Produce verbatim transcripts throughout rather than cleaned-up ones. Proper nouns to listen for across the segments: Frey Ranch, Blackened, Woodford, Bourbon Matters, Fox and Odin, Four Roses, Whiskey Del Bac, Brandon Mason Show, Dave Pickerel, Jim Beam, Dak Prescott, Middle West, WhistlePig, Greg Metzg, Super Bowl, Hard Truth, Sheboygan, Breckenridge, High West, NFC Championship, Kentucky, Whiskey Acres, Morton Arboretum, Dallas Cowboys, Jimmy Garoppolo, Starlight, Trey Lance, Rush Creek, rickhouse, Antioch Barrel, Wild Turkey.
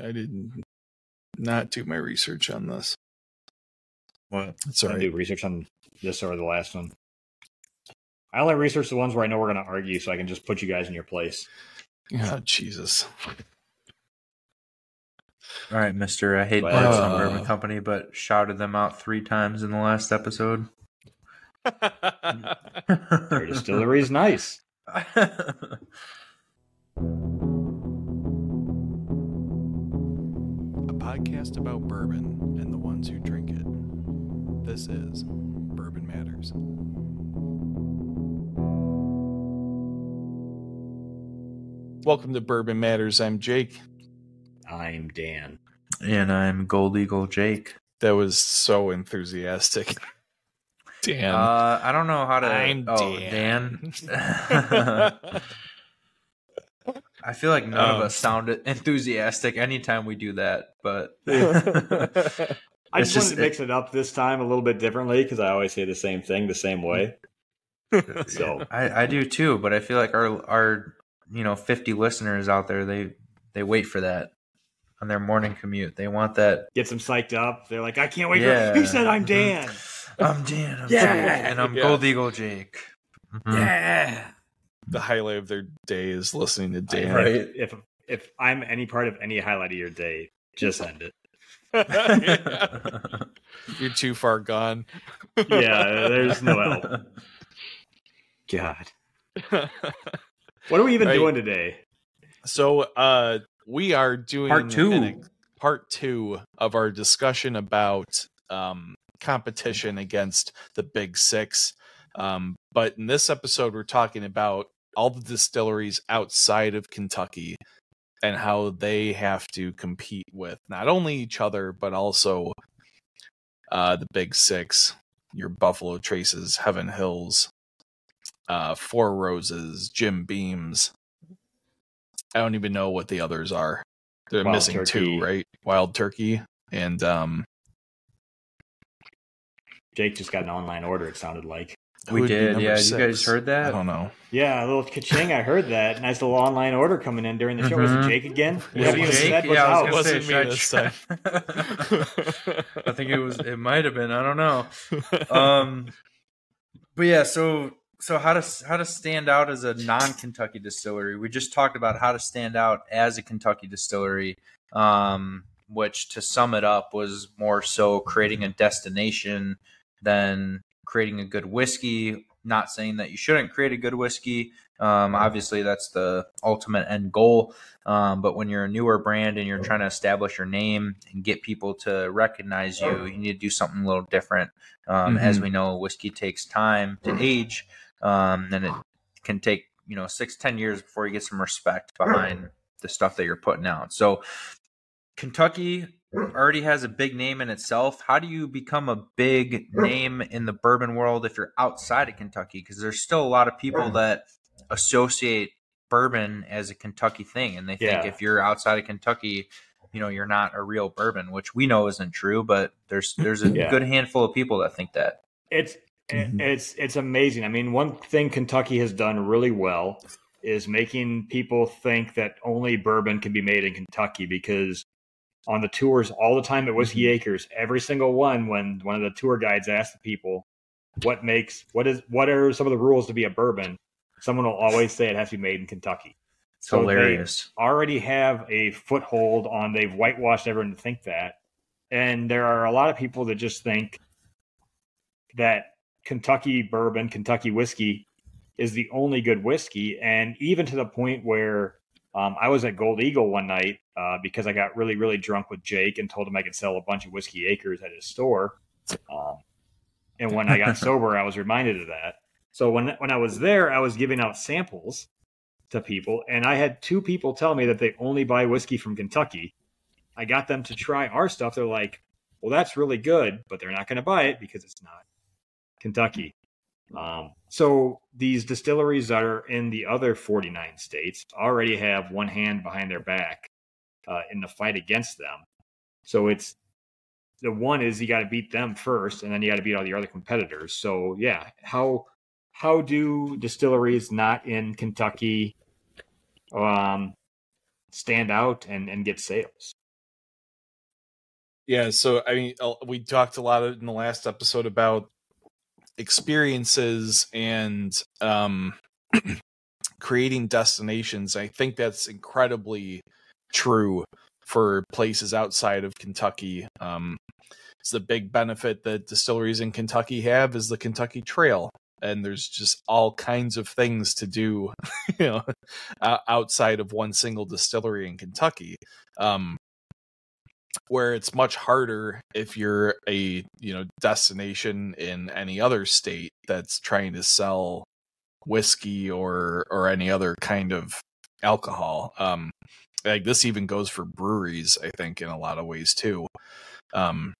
I did not do my research on this. Well, sorry. I do research on this or the last one. I only research the ones where I know we're going to argue, so I can just put you guys in your place. Oh, Jesus. All right, mister. I hate to have some bourbon company, but shouted them out three times in the last episode. Your distillery is nice. A podcast about bourbon and the ones who drink it. This is Bourbon Matters. Welcome to Bourbon Matters. I'm Jake. I'm Dan. And I'm Gold Eagle Jake. That was so enthusiastic. Dan. Uh, I don't know how to... I'm oh, Dan. Dan. I feel like none um, of us sound enthusiastic anytime we do that, but... I just, just wanted to mix it, it up this time a little bit differently, because I always say the same thing the same way. So I, I do too, but I feel like our... our you know, fifty listeners out there, they, they wait for that on their morning commute. They want that. Gets them psyched up. They're like, I can't wait. Yeah. For- he said, I'm Dan. I'm Dan. I'm yeah. Dan. And I'm yeah. Gold Eagle Jake. Mm-hmm. Yeah. The highlight of their day is listening to Dan. I, right? If, if I'm any part of any highlight of your day, just end it. You're too far gone. Yeah. There's no help. God. What are we even right. doing today? So uh, we are doing part two. An, part two of our discussion about um, competition against the Big Six. Um, but in this episode, we're talking about all the distilleries outside of Kentucky and how they have to compete with not only each other, but also uh, the Big Six, your Buffalo Traces, Heaven Hills, Uh, Four Roses, Jim Beams. I don't even know what the others are. They're Wild missing Turkey. Two, right? Wild Turkey and um. Jake just got an online order. It sounded like we did. Yeah, six? You guys heard that? I don't know. Yeah, a little ka-ching. I heard that. Nice little online order coming in during the show. Mm-hmm. Was it Jake again? Yeah, it was Jake? Said yeah, I was going to say, should I, try... I think it was. It might have been. I don't know. Um, but yeah, so. So how to how to stand out as a non-Kentucky distillery. We just talked about how to stand out as a Kentucky distillery, um, which to sum it up was more so creating a destination than creating a good whiskey. Not saying that you shouldn't create a good whiskey. Um, obviously, that's the ultimate end goal. Um, but when you're a newer brand and you're trying to establish your name and get people to recognize you, you need to do something a little different. Um, mm-hmm. As we know, whiskey takes time to age. Um, and it can take, you know, six, ten years before you get some respect behind the stuff that you're putting out. So Kentucky already has a big name in itself. How do you become a big name in the bourbon world if you're outside of Kentucky? Because there's still a lot of people that associate bourbon as a Kentucky thing. And they think yeah. if you're outside of Kentucky, you know, you're not a real bourbon, which we know isn't true. But there's there's a yeah. good handful of people that think that. It's. Mm-hmm. It's it's amazing. I mean, one thing Kentucky has done really well is making people think that only bourbon can be made in Kentucky, because on the tours all the time at Whiskey Acres, every single one, when one of the tour guides asked the people, what makes, what is, what are some of the rules to be a bourbon? Someone will always say it has to be made in Kentucky. It's so hilarious. They already have a foothold on, they've whitewashed everyone to think that. And there are a lot of people that just think that Kentucky bourbon, Kentucky whiskey is the only good whiskey. And even to the point where um, I was at Gold Eagle one night uh, because I got really, really drunk with Jake and told him I could sell a bunch of Whiskey Acres at his store. Um, and when I got sober, I was reminded of that. So when, when I was there, I was giving out samples to people. And I had two people tell me that they only buy whiskey from Kentucky. I got them to try our stuff. They're like, well, that's really good, but they're not going to buy it because it's not Kentucky. Um, so these distilleries that are in the other forty-nine states already have one hand behind their back uh, in the fight against them. So it's the one is you got to beat them first, and then you got to beat all the other competitors. So yeah, how how do distilleries not in Kentucky um, stand out and, and get sales. Yeah. So, I mean, we talked a lot in the last episode about experiences and um, creating destinations. I think that's incredibly true for places outside of Kentucky. Um, it's the big benefit that distilleries in Kentucky have is the Kentucky Trail. And there's just all kinds of things to do, you know, outside of one single distillery in Kentucky, um, where it's much harder if you're a, you know, destination in any other state that's trying to sell whiskey or, or any other kind of alcohol. Um, like this even goes for breweries, I think, in a lot of ways too. Um,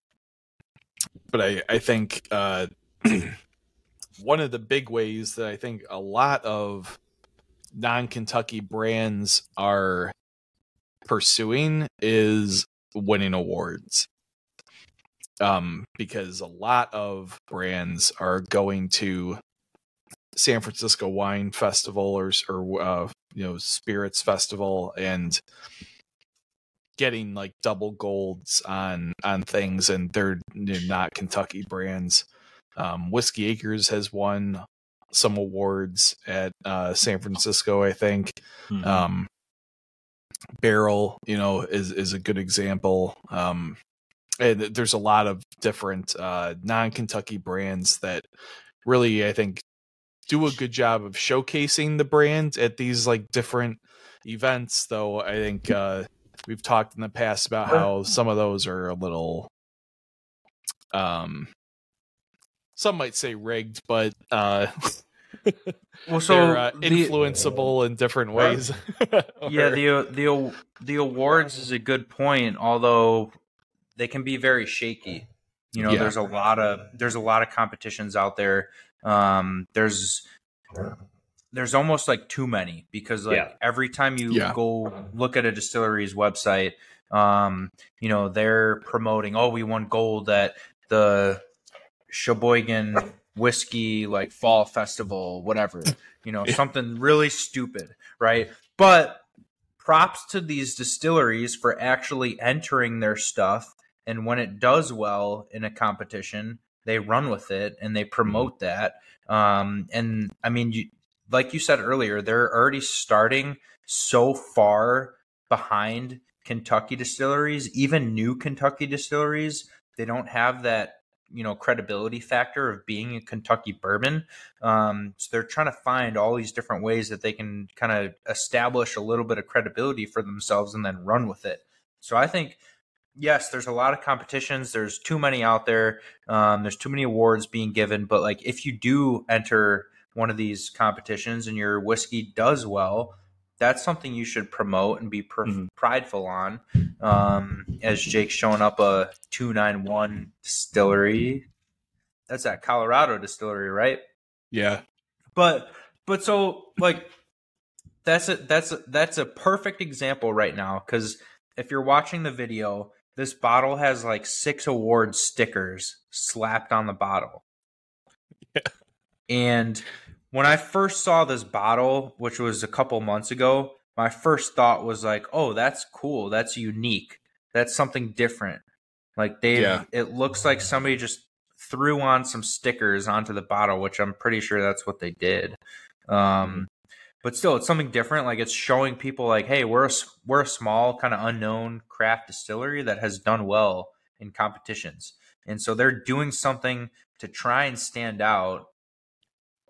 but I, I think, uh, one of the big ways that I think a lot of non-Kentucky brands are pursuing is winning awards. Um, because a lot of brands are going to San Francisco Wine Festival or, or uh, you know, Spirits Festival and getting like double golds on, on things, and they're, they're not Kentucky brands. Um, Whiskey Acres has won some awards at uh, San Francisco, I think. Mm-hmm. Um, Barrel, you know, is is a good example. Um, and there's a lot of different uh, non-Kentucky brands that really, I think, do a good job of showcasing the brand at these like different events. Though I think uh, we've talked in the past about how some of those are a little. Um, Some might say rigged, but uh, well, so they're uh, influenceable the, in different ways. or... Yeah, the the the awards is a good point, although they can be very shaky. You know, yeah. there's a lot of there's a lot of competitions out there. Um, there's there's almost like too many because like yeah. every time you yeah. go look at a distillery's website, um, you know, they're promoting, oh, we won gold at the Sheboygan whiskey like fall festival, whatever, you know, something really stupid, right? But props to these distilleries for actually entering their stuff, and when it does well in a competition, they run with it and they promote that. Um, and I mean, you, like you said earlier, they're already starting so far behind Kentucky distilleries, even new Kentucky distilleries. They don't have that, you know, credibility factor of being a Kentucky bourbon. Um, so they're trying to find all these different ways that they can kind of establish a little bit of credibility for themselves and then run with it. So I think, yes, there's a lot of competitions. There's too many out there. Um, there's too many awards being given. But like, if you do enter one of these competitions and your whiskey does well, that's something you should promote and be pr- mm-hmm. prideful on. Um, as Jake's showing up a two ninety-one distillery. That's that Colorado distillery, right? Yeah. But, but so like, that's a, that's a, that's a perfect example right now. 'Cause if you're watching the video, this bottle has like six award stickers slapped on the bottle. Yeah. And when I first saw this bottle, which was a couple months ago, my first thought was like, oh, that's cool. That's unique. That's something different. Like, Dave, yeah. it looks like somebody just threw on some stickers onto the bottle, which I'm pretty sure that's what they did. Um, but still, it's something different. Like, it's showing people like, hey, we're a, we're a small kind of unknown craft distillery that has done well in competitions. And so they're doing something to try and stand out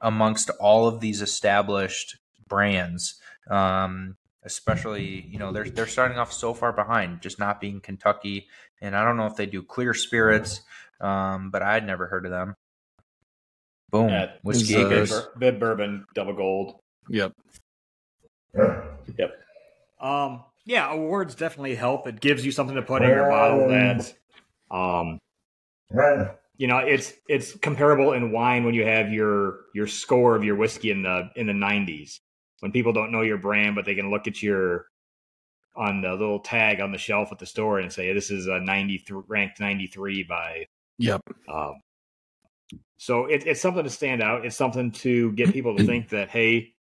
amongst all of these established brands, um, especially, you know, they're they're starting off so far behind, just not being Kentucky. And I don't know if they do clear spirits, um, but I'd never heard of them. Boom, yeah, Whiskey Acres, bib bourbon, double gold. Yep, yep. Um, yeah, awards definitely help. It gives you something to put in your bottle that, um. You know, it's it's comparable in wine when you have your your score of your whiskey in the in the nineties. When people don't know your brand, but they can look at your on the little tag on the shelf at the store and say, "This is a ninety-three ranked ninety-three by." Yep. Um, so it, it's something to stand out. It's something to get people to think that, hey,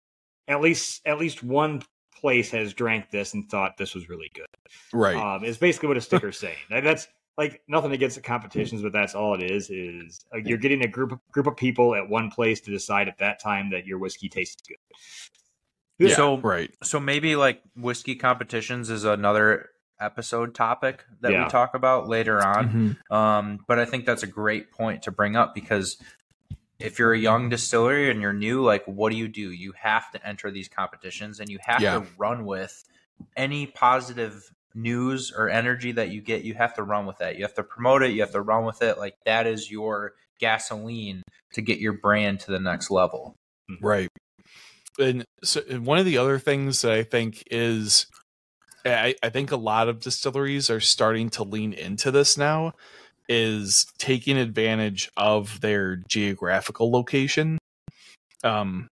at least at least one place has drank this and thought this was really good. Right. Um, it's basically what a sticker's saying. That's like nothing against the competitions, but that's all it is, is uh, you're getting a group of, group of people at one place to decide at that time that your whiskey tastes good. Yeah, so, right. So maybe like whiskey competitions is another episode topic that yeah. we talk about later on. Mm-hmm. Um, but I think that's a great point to bring up, because if you're a young distillery and you're new, like, what do you do? You have to enter these competitions, and you have yeah. to run with any positive news or energy that you get. You have to run with that. You have to promote it. You have to run with it. Like, that is your gasoline to get your brand to the next level. Right. And so one of the other things that I think is, I, I think a lot of distilleries are starting to lean into this now, is taking advantage of their geographical location. Um,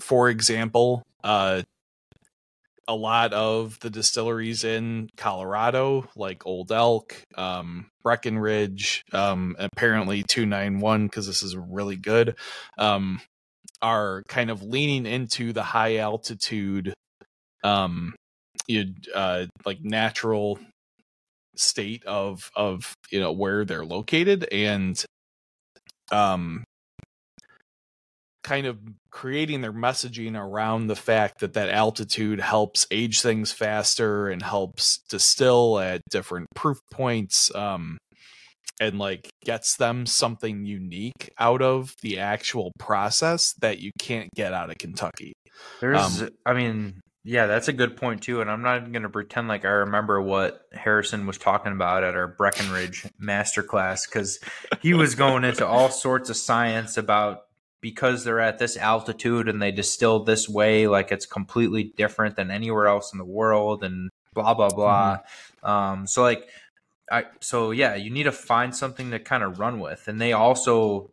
for example, uh, a lot of the distilleries in Colorado, like Old Elk, um, Breckenridge, um, apparently two ninety-one, because this is really good, um, are kind of leaning into the high altitude, um, you uh, like natural state of, of, you know, where they're located, and um, kind of creating their messaging around the fact that that altitude helps age things faster and helps distill at different proof points, um, and like gets them something unique out of the actual process that you can't get out of Kentucky. There's, um, I mean, yeah, that's a good point too. And I'm not even going to pretend like I remember what Harrison was talking about at our Breckenridge masterclass, because he was going into all sorts of science about, because they're at this altitude and they distill this way, like it's completely different than anywhere else in the world, and blah, blah, blah. Mm-hmm. Um, so like, I, so yeah, you need to find something to kind of run with. And they also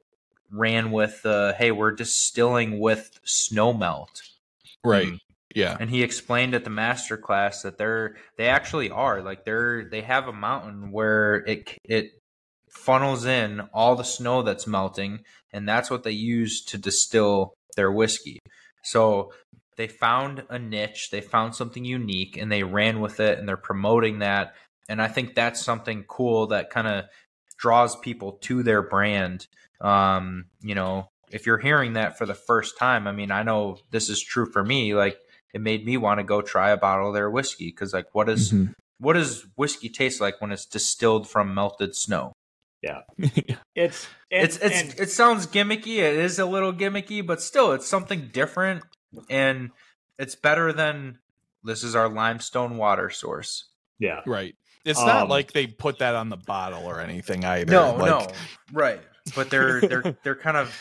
ran with, uh, hey, we're distilling with snow melt. Right. Mm-hmm. Yeah. And he explained at the master class that they're, they actually are like they're, they have a mountain where it, it funnels in all the snow that's melting, and that's what they use to distill their whiskey. So they found a niche, they found something unique, and they ran with it, and they're promoting that. And I think that's something cool that kind of draws people to their brand. Um, you know, if you're hearing that for the first time, I mean, I know this is true for me. Like, it made me want to go try a bottle of their whiskey, because like, what is mm-hmm. what does whiskey taste like when it's distilled from melted snow? Yeah, it's and, it's it's and, it sounds gimmicky. It is a little gimmicky, but still, it's something different, and it's better than this is our limestone water source. Yeah, right. It's um, not like they put that on the bottle or anything either. No, like, no, right. But they're they're they're kind of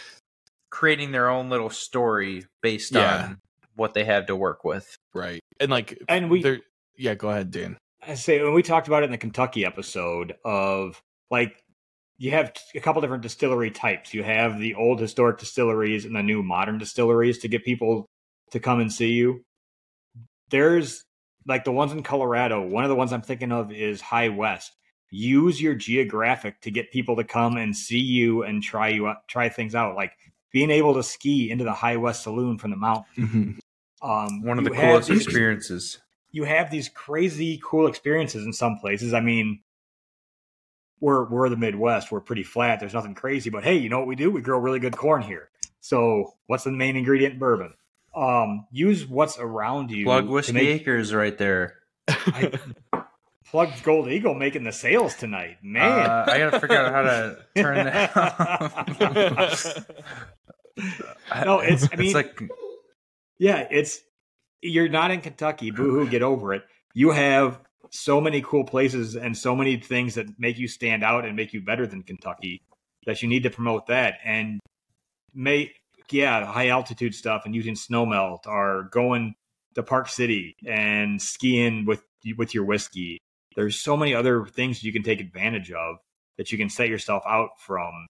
creating their own little story based yeah. on what they have to work with. Right. And like, and we, yeah, go ahead, Dan. I say, when we talked about it in the Kentucky episode, of like, you have a couple different distillery types. You have the old historic distilleries and the new modern distilleries to get people to come and see you. There's like the ones in Colorado. One of the ones I'm thinking of is High West. Use your geographic to get people to come and see you and try you out, try things out. Like being able to ski into the High West Saloon from the mountain. Mm-hmm. Um, one of the coolest these, experiences. You have these crazy cool experiences in some places. I mean, we're we're the Midwest. We're pretty flat. There's nothing crazy, but hey, you know what we do? We grow really good corn here. So what's the main ingredient in bourbon? Um, use what's around you. Plug Whiskey make, Acres right there. I plugged Gold Eagle making the sales tonight. Man. Uh, I got to figure out how to turn that off. No, it's, I mean, it's like... Yeah, it's you're not in Kentucky. Boo-hoo, get over it. You have so many cool places and so many things that make you stand out and make you better than Kentucky that you need to promote that. And, may, yeah, high-altitude stuff and using snow melt, or going to Park City and skiing with, with your whiskey. There's so many other things you can take advantage of that you can set yourself out from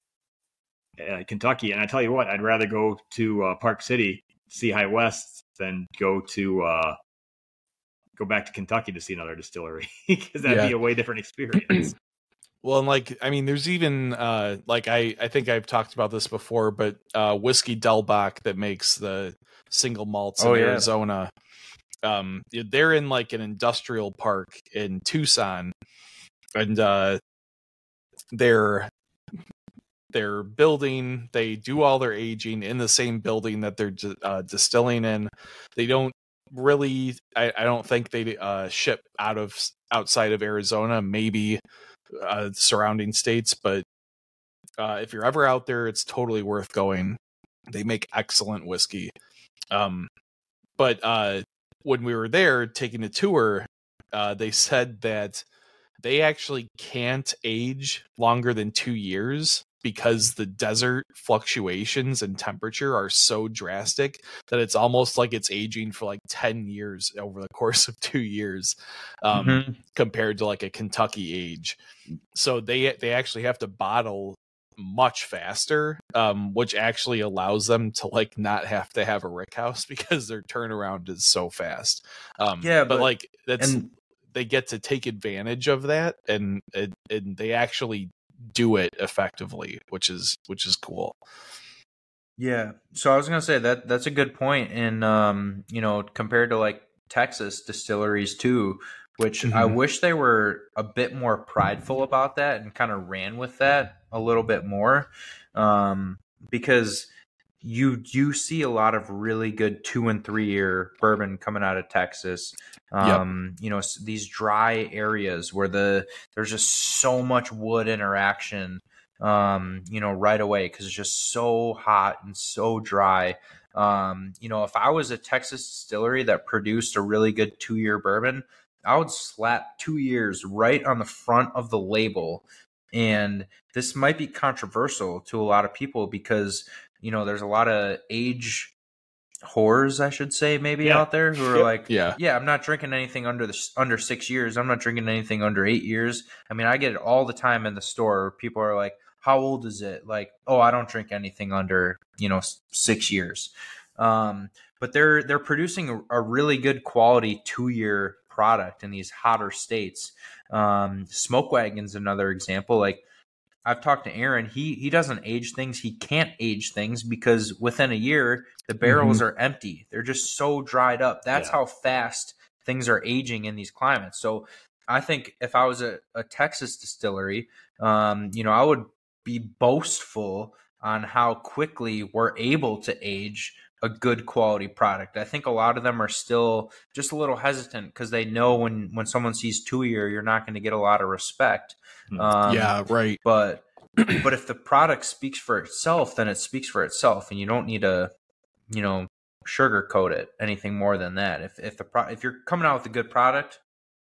uh, Kentucky. And I tell you what, I'd rather go to uh, Park City, see High West, then go to uh, go back to Kentucky to see another distillery, because that'd yeah. be a way different experience. Well, and like, I mean, there's even uh, like I, I think I've talked about this before, but uh, Whiskey Del Bac that makes the single malts oh, in yeah. Arizona. um, they're in like an industrial park in Tucson, and uh, they're they're building. They do all their aging in the same building that they're uh, distilling in. They don't really. I, I don't think they uh, ship out of outside of Arizona. Maybe uh, surrounding states, but uh, if you're ever out there, it's totally worth going. They make excellent whiskey. Um, but uh, when we were there taking a tour, uh, they said that they actually can't age longer than two years because the desert fluctuations in temperature are so drastic that it's almost like it's aging for like ten years over the course of two years um, mm-hmm. compared to like a Kentucky age. So they, they actually have to bottle much faster, um, which actually allows them to like not have to have a rick house because their turnaround is so fast. Um, yeah, but, but like that's and, they get to take advantage of that, and and they actually do it effectively, which is which is cool. Yeah, so I was gonna say that that's a good point, and um, you know, compared to like Texas distilleries too, which mm-hmm. I wish they were a bit more prideful about that and kind of ran with that a little bit more, um, because you do see a lot of really good two and three year bourbon coming out of Texas. Um, yep. You know, these dry areas where the there's just so much wood interaction, um, you know, right away because it's just so hot and so dry. Um, you know, if I was a Texas distillery that produced a really good two year bourbon, I would slap two years right on the front of the label. And this might be controversial to a lot of people because, you know, there's a lot of age whores, I should say, maybe yeah. out there who are like, yeah. yeah, I'm not drinking anything under the, under six years. I'm not drinking anything under eight years. I mean, I get it all the time in the store. People are like, how old is it? Like, oh, I don't drink anything under, you know, six years. Um, but they're, they're producing a, a really good quality two-year product in these hotter states. Um, Smoke Wagon's another example. Like I've talked to Aaron, he he doesn't age things. He can't age things because within a year the barrels mm-hmm. are empty. They're just so dried up. That's yeah. how fast things are aging in these climates. So I think if I was a, a Texas distillery, um, you know, I would be boastful on how quickly we're able to age a good quality product. I think a lot of them are still just a little hesitant because they know when, when someone sees two year, you're not going to get a lot of respect. Um, yeah. Right. But, but if the product speaks for itself, then it speaks for itself, and you don't need to, you know, sugarcoat it anything more than that. If, if the pro- if you're coming out with a good product,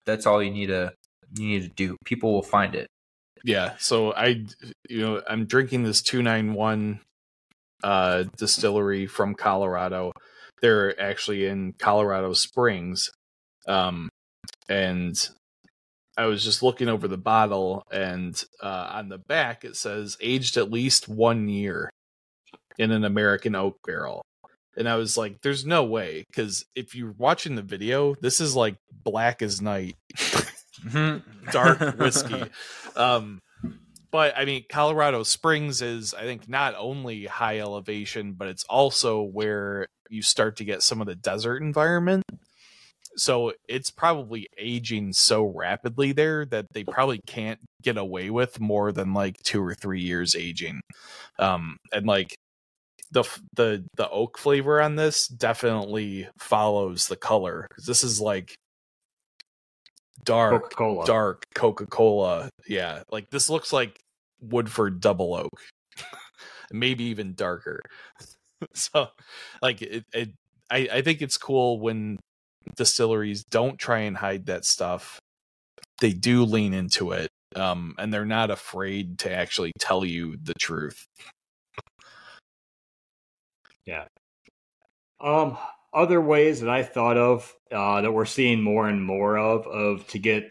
that's all you need to, you need to do. People will find it. Yeah. So I, you know, I'm drinking this two ninety-one, uh distillery from Colorado. They're actually in Colorado Springs, um and I was just looking over the bottle, and uh on the back it says aged at least one year in an American oak barrel, and I was like, there's no way, because if you're watching the video, this is like black as night dark whiskey. um But I mean, Colorado Springs is, I think, not only high elevation, but it's also where you start to get some of the desert environment. So it's probably aging so rapidly there that they probably can't get away with more than like two or three years aging. Um, and like the the the oak flavor on this definitely follows the color, because this is like dark Coca-Cola. dark Coca-Cola. Yeah, like this looks like Woodford Double Oak, maybe even darker. So like it, it I, I think it's cool when distilleries don't try and hide that stuff. They do lean into it, um and they're not afraid to actually tell you the truth. Yeah. um Other ways that I thought of uh, that we're seeing more and more of, of to get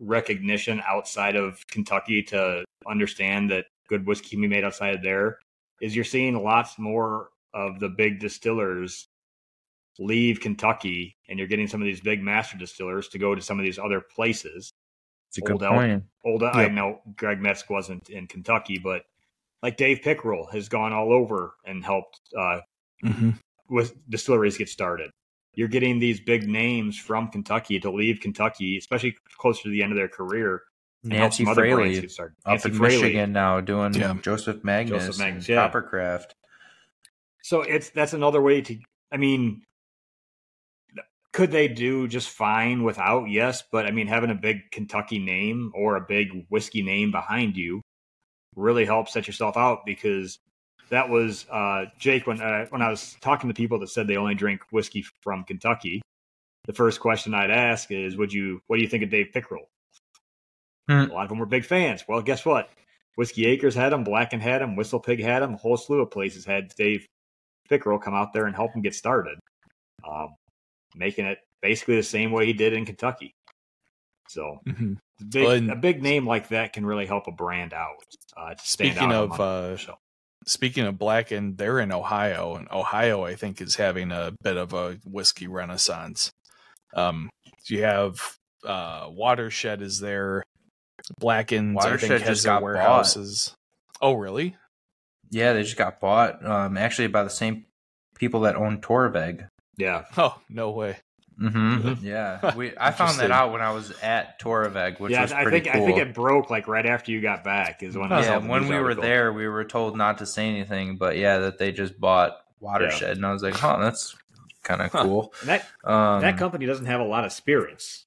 recognition outside of Kentucky, to understand that good whiskey can be made outside of there, is you're seeing lots more of the big distillers leave Kentucky, and you're getting some of these big master distillers to go to some of these other places. It's a Old good point. Old, yep. I know Greg Metzg wasn't in Kentucky, but like Dave Pickerel has gone all over and helped uh, mm-hmm. with distilleries get started. you're getting these big names from Kentucky to leave Kentucky, especially closer to the end of their career. Nancy Fraley get started. up Nancy in Fraley. Michigan now doing yeah. Joseph Magnus, Joseph Magnus and yeah. Coppercraft. So it's that's another way to, I mean, could they do just fine without? Yes, but I mean, having a big Kentucky name or a big whiskey name behind you really helps set yourself out, because that was uh, Jake, when I, when I was talking to people that said they only drink whiskey from Kentucky, the first question I'd ask is, "Would you? What do you think of Dave Pickerel?" Hmm. A lot of them were big fans. Well, guess what? Whiskey Acres had him, Blackened had him, WhistlePig had him, a whole slew of places had Dave Pickerel come out there and help him get started, um, making it basically the same way he did in Kentucky. So mm-hmm. a, big, well, a big name like that can really help a brand out. Uh, to stand speaking out of, uh, show. Speaking of Blackened, they're in Ohio, and Ohio, I think, is having a bit of a whiskey renaissance. Um, you have uh, Watershed is there. Blackened, Watershed, I think, has just got warehouses. Bought. Oh, really? Yeah, they just got bought. Um, actually, by the same people that own Torveg. Yeah. Oh, no way. Mm-hmm. Yeah, we. I found that out when I was at Torveg, which yeah, was pretty I think, cool. I think it broke like right after you got back. Is when yeah, when we article. were there, we were told not to say anything, but yeah, that they just bought Watershed, yeah. and I was like, "Huh, that's kind of huh. cool." And that um, that company doesn't have a lot of spirits.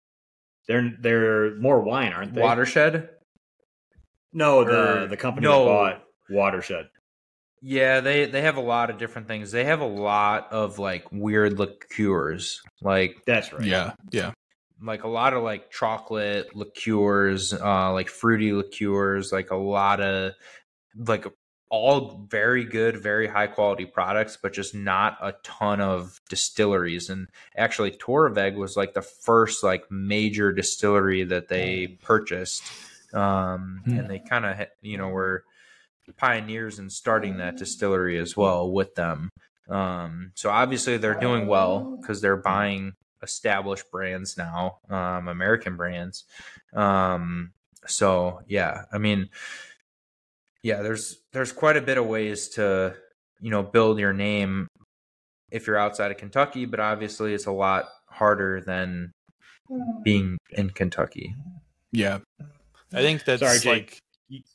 They're they're more wine, aren't they? Watershed. No, the or, the company no. bought Watershed. Yeah, they, they have a lot of different things. They have a lot of like weird liqueurs. Like that's right. Yeah, yeah. Like a lot of like chocolate liqueurs, uh, like fruity liqueurs. Like a lot of like all very good, very high quality products, but just not a ton of distilleries. And actually, Torveg was like the first like major distillery that they purchased, um, mm. and they kind of you know were. pioneers in starting that distillery as well with them. Um, so obviously they're doing well because they're buying established brands now, um, American brands. Um, so yeah, I mean, yeah, there's, there's quite a bit of ways to, you know, build your name if you're outside of Kentucky, but obviously it's a lot harder than being in Kentucky. Yeah. I think that's Sorry, Jake. like,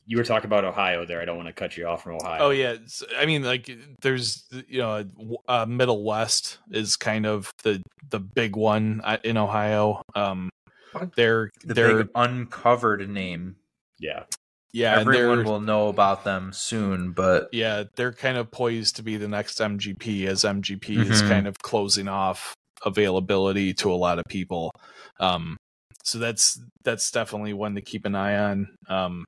You were talking about Ohio there. I don't want to cut you off from Ohio. Oh, yeah. I mean, like there's, you know, uh, Middle West is kind of the the big one in Ohio. Um, they're the they're big uncovered name. Yeah. Yeah. Everyone will know about them soon, but. Yeah. They're kind of poised to be the next M G P, as M G P mm-hmm. is kind of closing off availability to a lot of people. Um, so that's that's definitely one to keep an eye on. Um,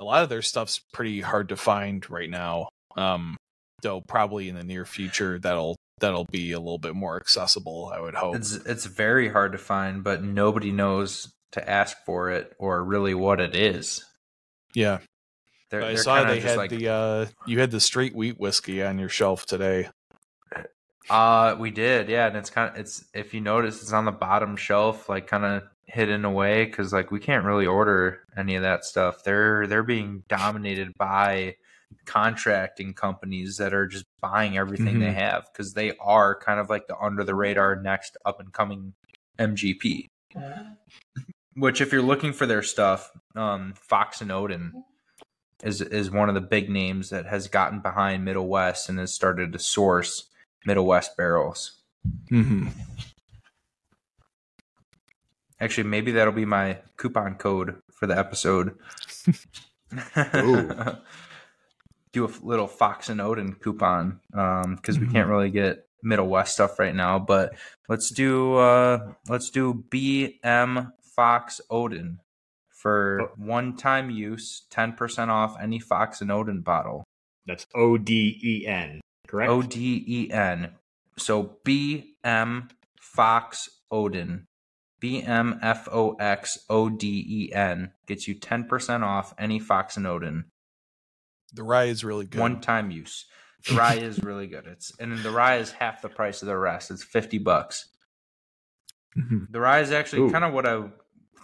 A lot of their stuff's pretty hard to find right now, um, though probably in the near future that'll that'll be a little bit more accessible, I would hope. It's, it's very hard to find, but nobody knows to ask for it or really what it is. Yeah, they're, I they're saw they had like, the uh, you had the straight wheat whiskey on your shelf today. Uh we did, yeah, and it's kind of it's if you notice, it's on the bottom shelf, like kind of. Hidden away because like we can't really order any of that stuff. They're they're being dominated by contracting companies that are just buying everything mm-hmm. they have because they are kind of like the under the radar next up and coming M G P. Yeah. Which if you're looking for their stuff, um, Fox and Odin is is one of the big names that has gotten behind Middle West and has started to source Middle West barrels. Mm-hmm. Actually, maybe that'll be my coupon code for the episode. Do a little Fox and Odin coupon because um, mm-hmm. we can't really get Middle West stuff right now. But let's do uh, let's do B M Fox Odin for one-time use, ten percent off any Fox and Odin bottle. That's O D E N, correct? O D E N. So B M Fox Odin. B M F O X O D E N gets you ten percent off any Fox and Odin. The rye is really good. One-time use. The rye is really good. It's and the rye is half the price of the rest. It's fifty bucks. Mm-hmm. The rye is actually kind of what I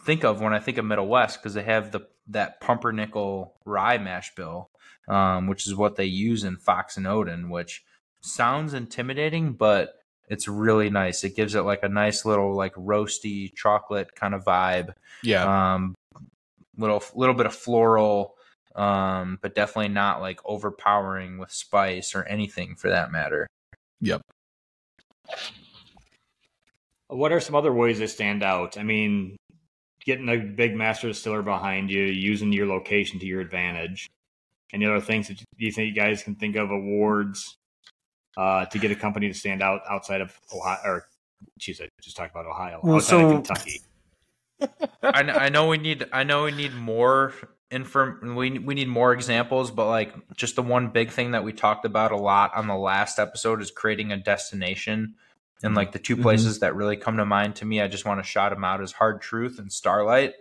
think of when I think of Middle West because they have the that pumpernickel rye mash bill, um, which is what they use in Fox and Odin, which sounds intimidating, but It's really nice. It gives it like a nice little like roasty chocolate kind of vibe. Yeah. Um, little little bit of floral, um, but definitely not like overpowering with spice or anything for that matter. Yep. What are some other ways they stand out? I mean, getting a big master distiller behind you, using your location to your advantage. Any other things that you think you guys can think of, awards, uh, to get a company to stand out outside of Ohio? Or, geez, I just talked about Ohio. Well, outside so, of Kentucky. I, I know we need. I know we need more inform. We we need more examples, but like just the one big thing that we talked about a lot on the last episode is creating a destination. And like the two places mm-hmm. that really come to mind to me, I just want to shout them out, is Hard Truth and Starlight.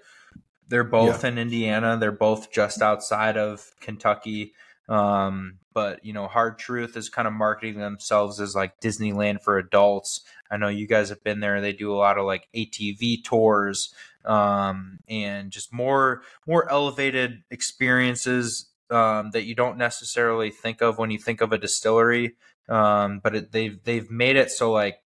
They're both yeah. in Indiana. They're both just outside of Kentucky. Um, but, you know, Hard Truth is kind of marketing themselves as like Disneyland for adults. I know you guys have been there. They do a lot of like A T V tours, um, and just more, more elevated experiences, um, that you don't necessarily think of when you think of a distillery. Um, but it, they've, they've made it so like,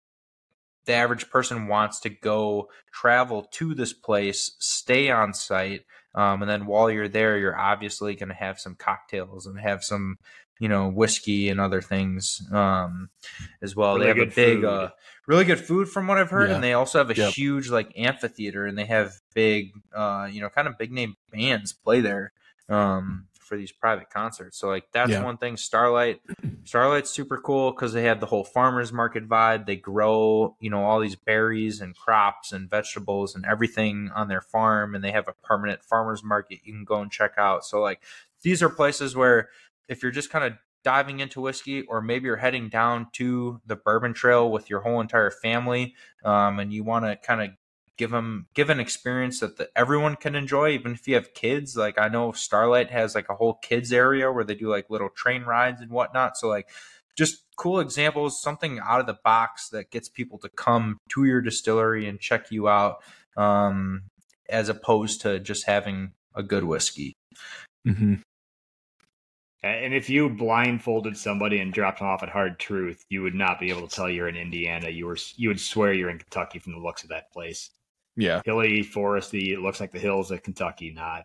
the average person wants to go travel to this place, stay on site, um, and then while you're there, you're obviously going to have some cocktails and have some, you know, whiskey and other things um, as well. Really they have a big, uh, really good food from what I've heard, yeah. and they also have a yep. huge like amphitheater, and they have big, uh, you know, kind of big name bands play there um, for these private concerts. So like that's yeah. one thing. Starlight. Starlight's super cool because they have the whole farmers market vibe. They grow, you know, all these berries and crops and vegetables and everything on their farm, and they have a permanent farmers market you can go and check out. So like these are places where if you're just kind of diving into whiskey, or maybe you're heading down to the bourbon trail with your whole entire family, um, and you want to kind of give them give an experience that the, everyone can enjoy, even if you have kids. Like I know Starlight has like a whole kids area where they do like little train rides and whatnot. So like just cool examples, something out of the box that gets people to come to your distillery and check you out, um, as opposed to just having a good whiskey. Mm-hmm. And if you blindfolded somebody and dropped them off at Hard Truth, you would not be able to tell you're in Indiana. You were you would swear you're in Kentucky from the looks of that place. Yeah. Hilly, foresty, it looks like the hills of Kentucky, not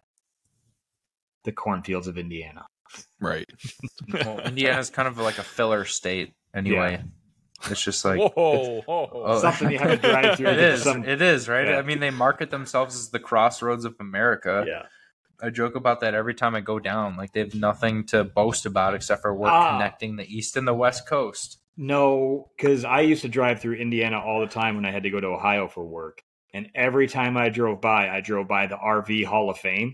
the cornfields of Indiana. Right. Well, Indiana's kind of like a filler state anyway. Yeah. It's just like whoa, it's, whoa. Oh. Something you have to drive through. It is. Some, it is, right? Yeah. I mean, they market themselves as the crossroads of America. Yeah. I joke about that every time I go down. Like, they have nothing to boast about except for we're ah. connecting the East and the West Coast. No, because I used to drive through Indiana all the time when I had to go to Ohio for work. And every time I drove by, I drove by the R V Hall of Fame.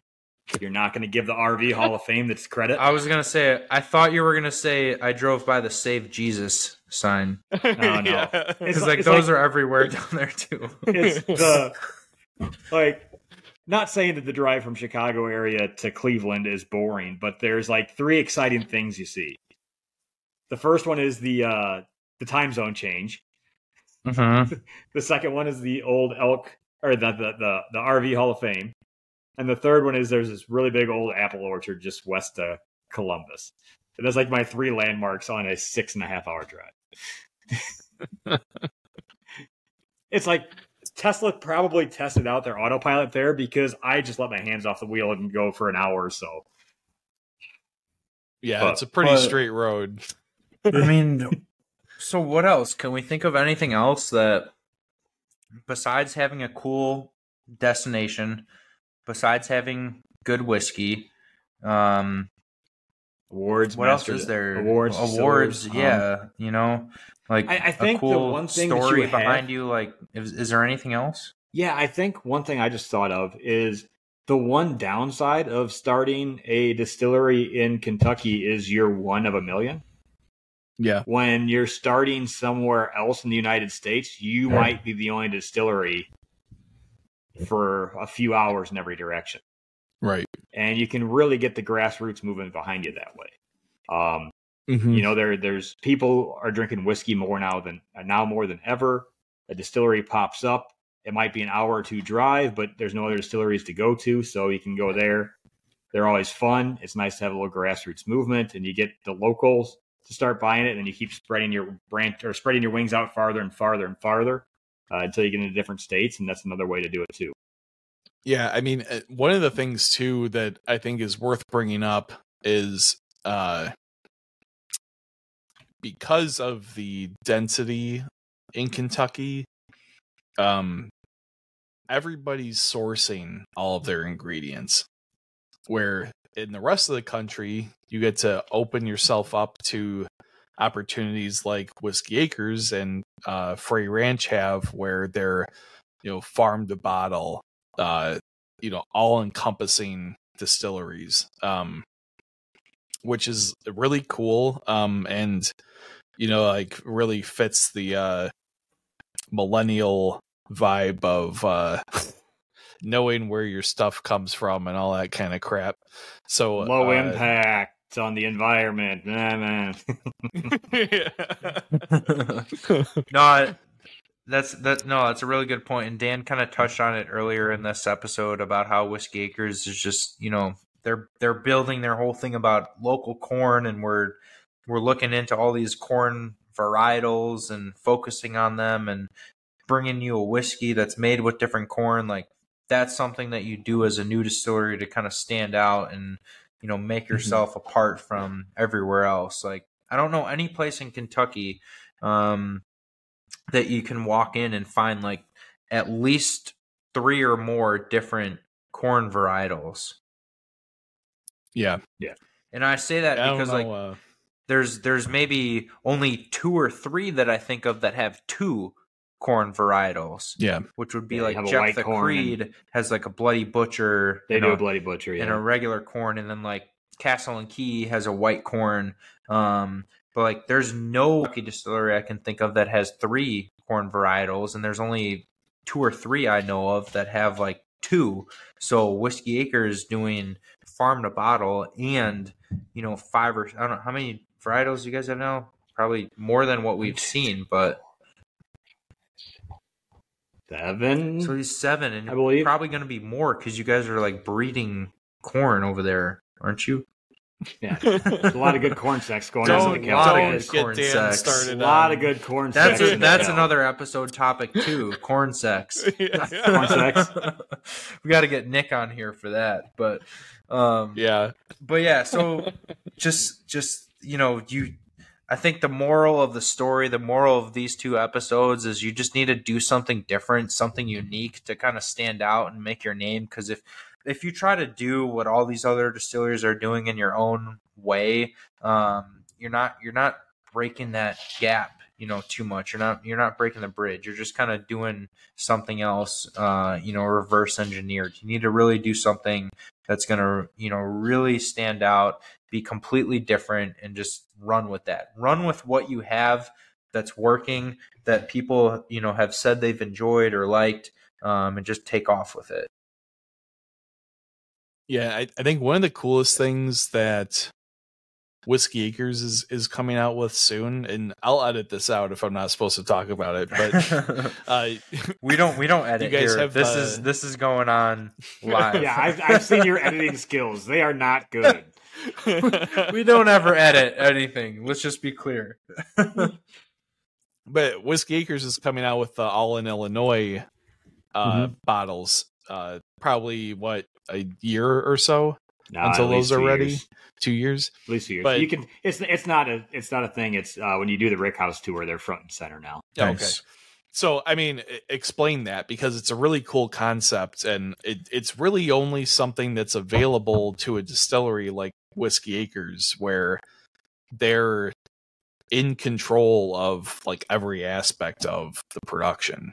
You're not going to give the R V Hall of Fame that's credit? I was going to say, I thought you were going to say I drove by the Save Jesus sign. No, no. yeah. It's like, it's those like, are everywhere down there, too. It's the, like, not saying that the drive from Chicago area to Cleveland is boring, but there's like three exciting things you see. The first one is the, uh, the time zone change. Uh-huh. The second one is the Old Elk, or the, the the the R V Hall of Fame, and the third one is there's this really big old apple orchard just west of Columbus. And that's like my three landmarks on a six and a half hour drive. It's like Tesla probably tested out their autopilot there, because I just let my hands off the wheel and go for an hour or so. Yeah, but it's a pretty but, straight road. I mean. So what else? Can we think of anything else that, besides having a cool destination, besides having good whiskey, um, awards? What else is there? Awards, awards, yeah. Um, you know, like I, I think a cool the one thing story that you behind have, you. Like, is, is there anything else? Yeah, I think one thing I just thought of is the one downside of starting a distillery in Kentucky is you're one of a million. Yeah. When you're starting somewhere else in the United States, you yeah. might be the only distillery for a few hours in every direction. Right. And you can really get the grassroots movement behind you that way. Um, mm-hmm. You know, there there's people are drinking whiskey more now than now more than ever. A distillery pops up. It might be an hour or two drive, but there's no other distilleries to go to, so you can go there. They're always fun. It's nice to have a little grassroots movement, and you get the locals to start buying it. And then you keep spreading your branch or spreading your wings out farther and farther and farther uh, until you get into different states. And that's another way to do it too. Yeah. I mean, one of the things too, that I think is worth bringing up is uh, because of the density in Kentucky, um, everybody's sourcing all of their ingredients, where in the rest of the country, you get to open yourself up to opportunities like Whiskey Acres and uh, Frey Ranch have, where they're, you know, farm to bottle, uh, you know, all encompassing distilleries, um, which is really cool. Um, and, you know, like really fits the uh, millennial vibe of uh, knowing where your stuff comes from and all that kind of crap. So low uh, impact on the environment. Nah, man. No, that's that. No, that's a really good point. And Dan kind of touched on it earlier in this episode about how Whiskey Acres is just, you know, they're they're building their whole thing about local corn, and we're we're looking into all these corn varietals and focusing on them and bringing you a whiskey that's made with different corn. Like, that's something that you do as a new distillery to kind of stand out and, you know, make yourself mm-hmm. apart from everywhere else. Like, I don't know any place in Kentucky um, that you can walk in and find like at least three or more different corn varietals. Yeah. Yeah. And I say that I because know, like uh... there's, there's maybe only two or three that I think of that have two corn varietals, yeah, which would be yeah, like Jeff the Creed has like a Bloody Butcher. They do know, a Bloody Butcher, yeah, and a regular corn, and then like Castle and Key has a white corn. Um, but like, there's no distillery I can think of that has three corn varietals, and there's only two or three I know of that have like two. So Whiskey Acres doing farm to bottle, and you know, five or I don't know how many varietals you guys have now. Probably more than what we've seen, but. Seven. So he's seven, and I believe probably going to be more because you guys are like breeding corn over there, aren't you? Yeah, a lot of good corn sex going on in the county. Corn sex. Started a lot on. Of good corn that's sex. A, that's another episode topic too. Corn sex. Yeah. Corn sex. We got to get Nick on here for that, but um, yeah, but yeah. So just, just you know, you. I think the moral of the story, the moral of these two episodes is you just need to do something different, something unique to kind of stand out and make your name. Because if, if you try to do what all these other distilleries are doing in your own way, um, you're not you're not breaking that gap, you know, too much. You're not you're not breaking the bridge. You're just kind of doing something else, uh, you know, reverse engineered. You need to really do something that's going to, you know, really stand out, be completely different, and just run with that. Run with what you have that's working, that people, you know, have said they've enjoyed or liked, um, and just take off with it. Yeah, I, I think one of the coolest things that Whiskey Acres is, is coming out with soon, and I'll edit this out if I'm not supposed to talk about it, but uh, we don't we don't edit. You guys here. Have, this uh... is this is going on live. Yeah, I've, I've seen your editing skills. They are not good. We don't ever edit anything. Let's just be clear. But Whiskey Acres is coming out with the All in Illinois uh, mm-hmm. bottles. Uh, probably what, a year or so. Nah, until those are ready, years. two years, at least two years. But you can. It's it's not a it's not a thing. It's uh, when you do the Rickhouse tour, they're front and center now. Nice. Okay, so I mean, explain that because it's a really cool concept, and it, it's really only something that's available to a distillery like Whiskey Acres, where they're in control of like every aspect of the production.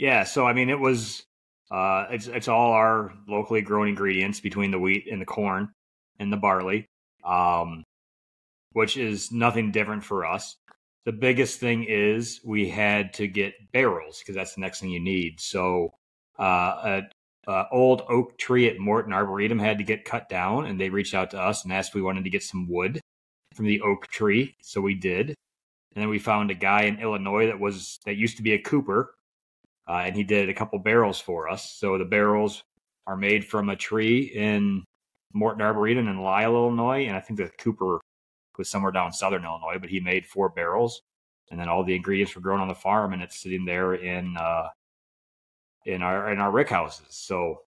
Yeah. So I mean, it was. Uh, it's it's all our locally grown ingredients between the wheat and the corn and the barley, um, which is nothing different for us. The biggest thing is we had to get barrels because that's the next thing you need. So uh, a, a old oak tree at Morton Arboretum had to get cut down, and they reached out to us and asked if we wanted to get some wood from the oak tree. So we did, and then we found a guy in Illinois that was that used to be a cooper. Uh, and he did a couple barrels for us. So the barrels are made from a tree in Morton Arboretum in Lisle, Illinois. And I think the cooper was somewhere down southern Illinois, but he made four barrels, and then all the ingredients were grown on the farm, and it's sitting there in uh, in our in our rick houses. So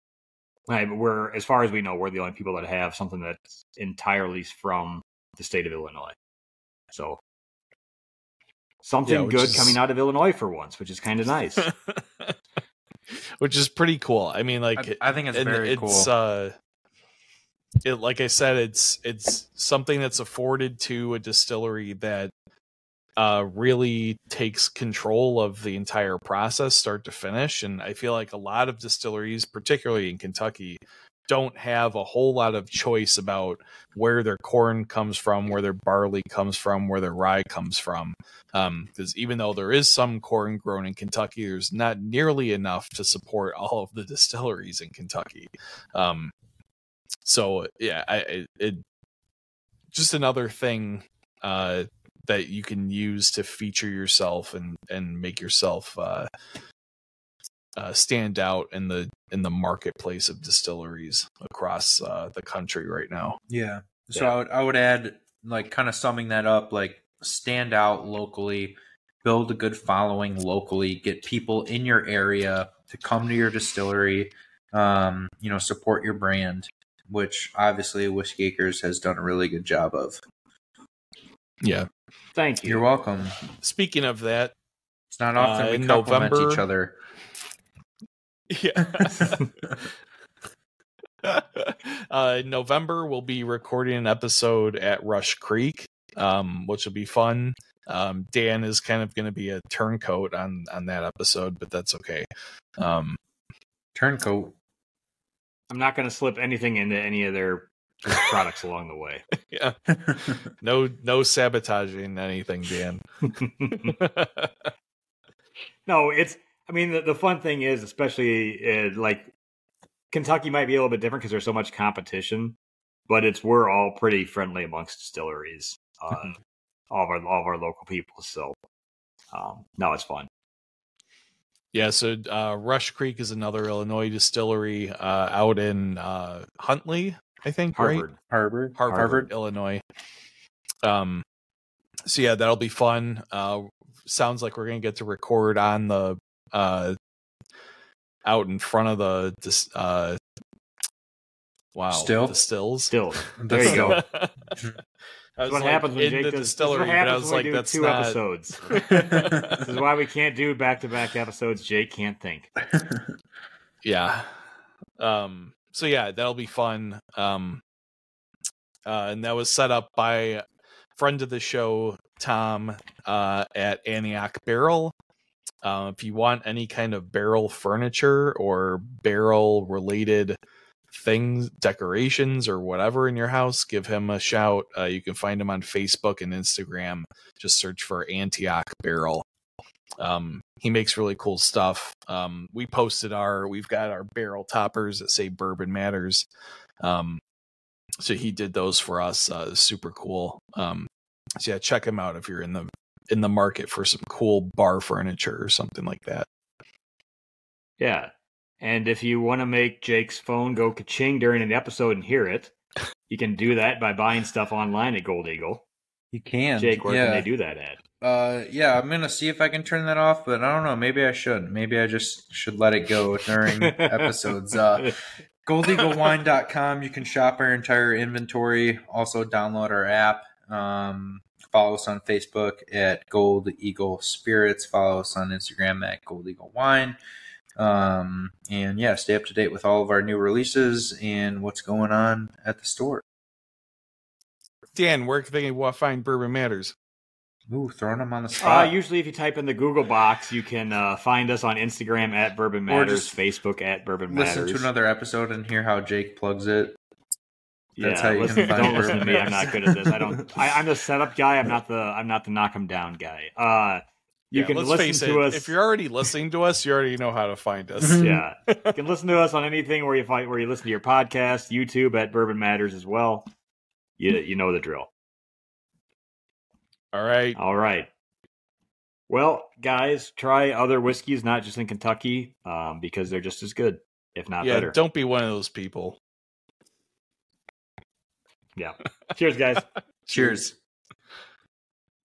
I, we're, as far as we know, we're the only people that have something that's entirely from the state of Illinois. So something yeah, good is... coming out of Illinois for once, which is kind of nice. Which is pretty cool. I mean, like, I, I think it's very it's, cool. Uh, it, like I said, it's, it's something that's afforded to a distillery that uh, really takes control of the entire process, start to finish. And I feel like a lot of distilleries, particularly in Kentucky, don't have a whole lot of choice about where their corn comes from, where their barley comes from, where their rye comes from. Um, because even though there is some corn grown in Kentucky, there's not nearly enough to support all of the distilleries in Kentucky. Um, so yeah, I, it, it just another thing uh, that you can use to feature yourself and, and make yourself uh, Uh, stand out in the in the marketplace of distilleries across uh, the country right now. Yeah. So yeah. I would I would add, like, kind of summing that up, like, stand out locally, build a good following locally, get people in your area to come to your distillery, um, you know, support your brand, which obviously Whiskey Acres has done a really good job of. Yeah. Thank you. You're welcome. Speaking of that, it's not often uh, we compliment November, each other. Yeah. uh, in November, we'll be recording an episode at Rush Creek, um, which will be fun. Um, Dan is kind of going to be a turncoat on, on that episode, but that's okay. Um, turncoat. I'm not going to slip anything into any of their products along the way. Yeah. No, no sabotaging anything, Dan. No, it's. I mean, the, the fun thing is, especially uh, like Kentucky might be a little bit different because there's so much competition, but it's we're all pretty friendly amongst distilleries, uh, all of our all of our local people. So, um, no, it's fun. Yeah. So uh, Rush Creek is another Illinois distillery uh, out in uh, Huntley, I think. Harvard, right? Harvard, Harvard, Harvard, Illinois. Um. So yeah, that'll be fun. Uh, sounds like we're gonna get to record on the. Uh, out in front of the dis- uh, wow, still the stills. Still, there you go. That's what happens when Jake does. What happens when we do two not... episodes? This is why we can't do back-to-back episodes. Jake can't think. Yeah. Um. So yeah, that'll be fun. Um. Uh, and that was set up by friend of the show Tom uh, at Antioch Barrel. Uh, if you want any kind of barrel furniture or barrel related things, decorations or whatever in your house, give him a shout. Uh, you can find him on Facebook and Instagram. Just search for Antioch Barrel. Um, he makes really cool stuff. Um, we posted our, we've got our barrel toppers that say Bourbon Matters. Um, so he did those for us. Uh, super cool. Um, so yeah, check him out if you're in the, in the market for some cool bar furniture or something like that. Yeah. And if you want to make Jake's phone go ka-ching during an episode and hear it, you can do that by buying stuff online at Gold Eagle. You can. Jake, where yeah. can they do that at? Uh, yeah, I'm going to see if I can turn that off, but I don't know. Maybe I should. Maybe I just should let it go during episodes. Uh, gold eagle wine dot com. You can shop our entire inventory. Also download our app. Um, Follow us on Facebook at Gold Eagle Spirits. Follow us on Instagram at Gold Eagle Wine. Um, and yeah, stay up to date with all of our new releases and what's going on at the store. Dan, where can they find Bourbon Matters? Ooh, throwing them on the spot. Uh, usually if you type in the Google box, you can uh, find us on Instagram at Bourbon Matters, Facebook at Bourbon Matters. Listen to another episode and hear how Jake plugs it. That's yeah, how you listen, can don't listen to me. I'm not good at this. I don't. I, I'm the setup guy. I'm not the. I'm not the knock him down guy. Uh, you yeah, can let's listen face to it, us. If you're already listening to us, you already know how to find us. Yeah, you can listen to us on anything where you find where you listen to your podcast, YouTube at Bourbon Matters as well. You you know the drill. All right, all right. Well, guys, try other whiskeys, not just in Kentucky, um, because they're just as good, if not yeah, better. Don't be one of those people. Yeah. Cheers, guys. Cheers.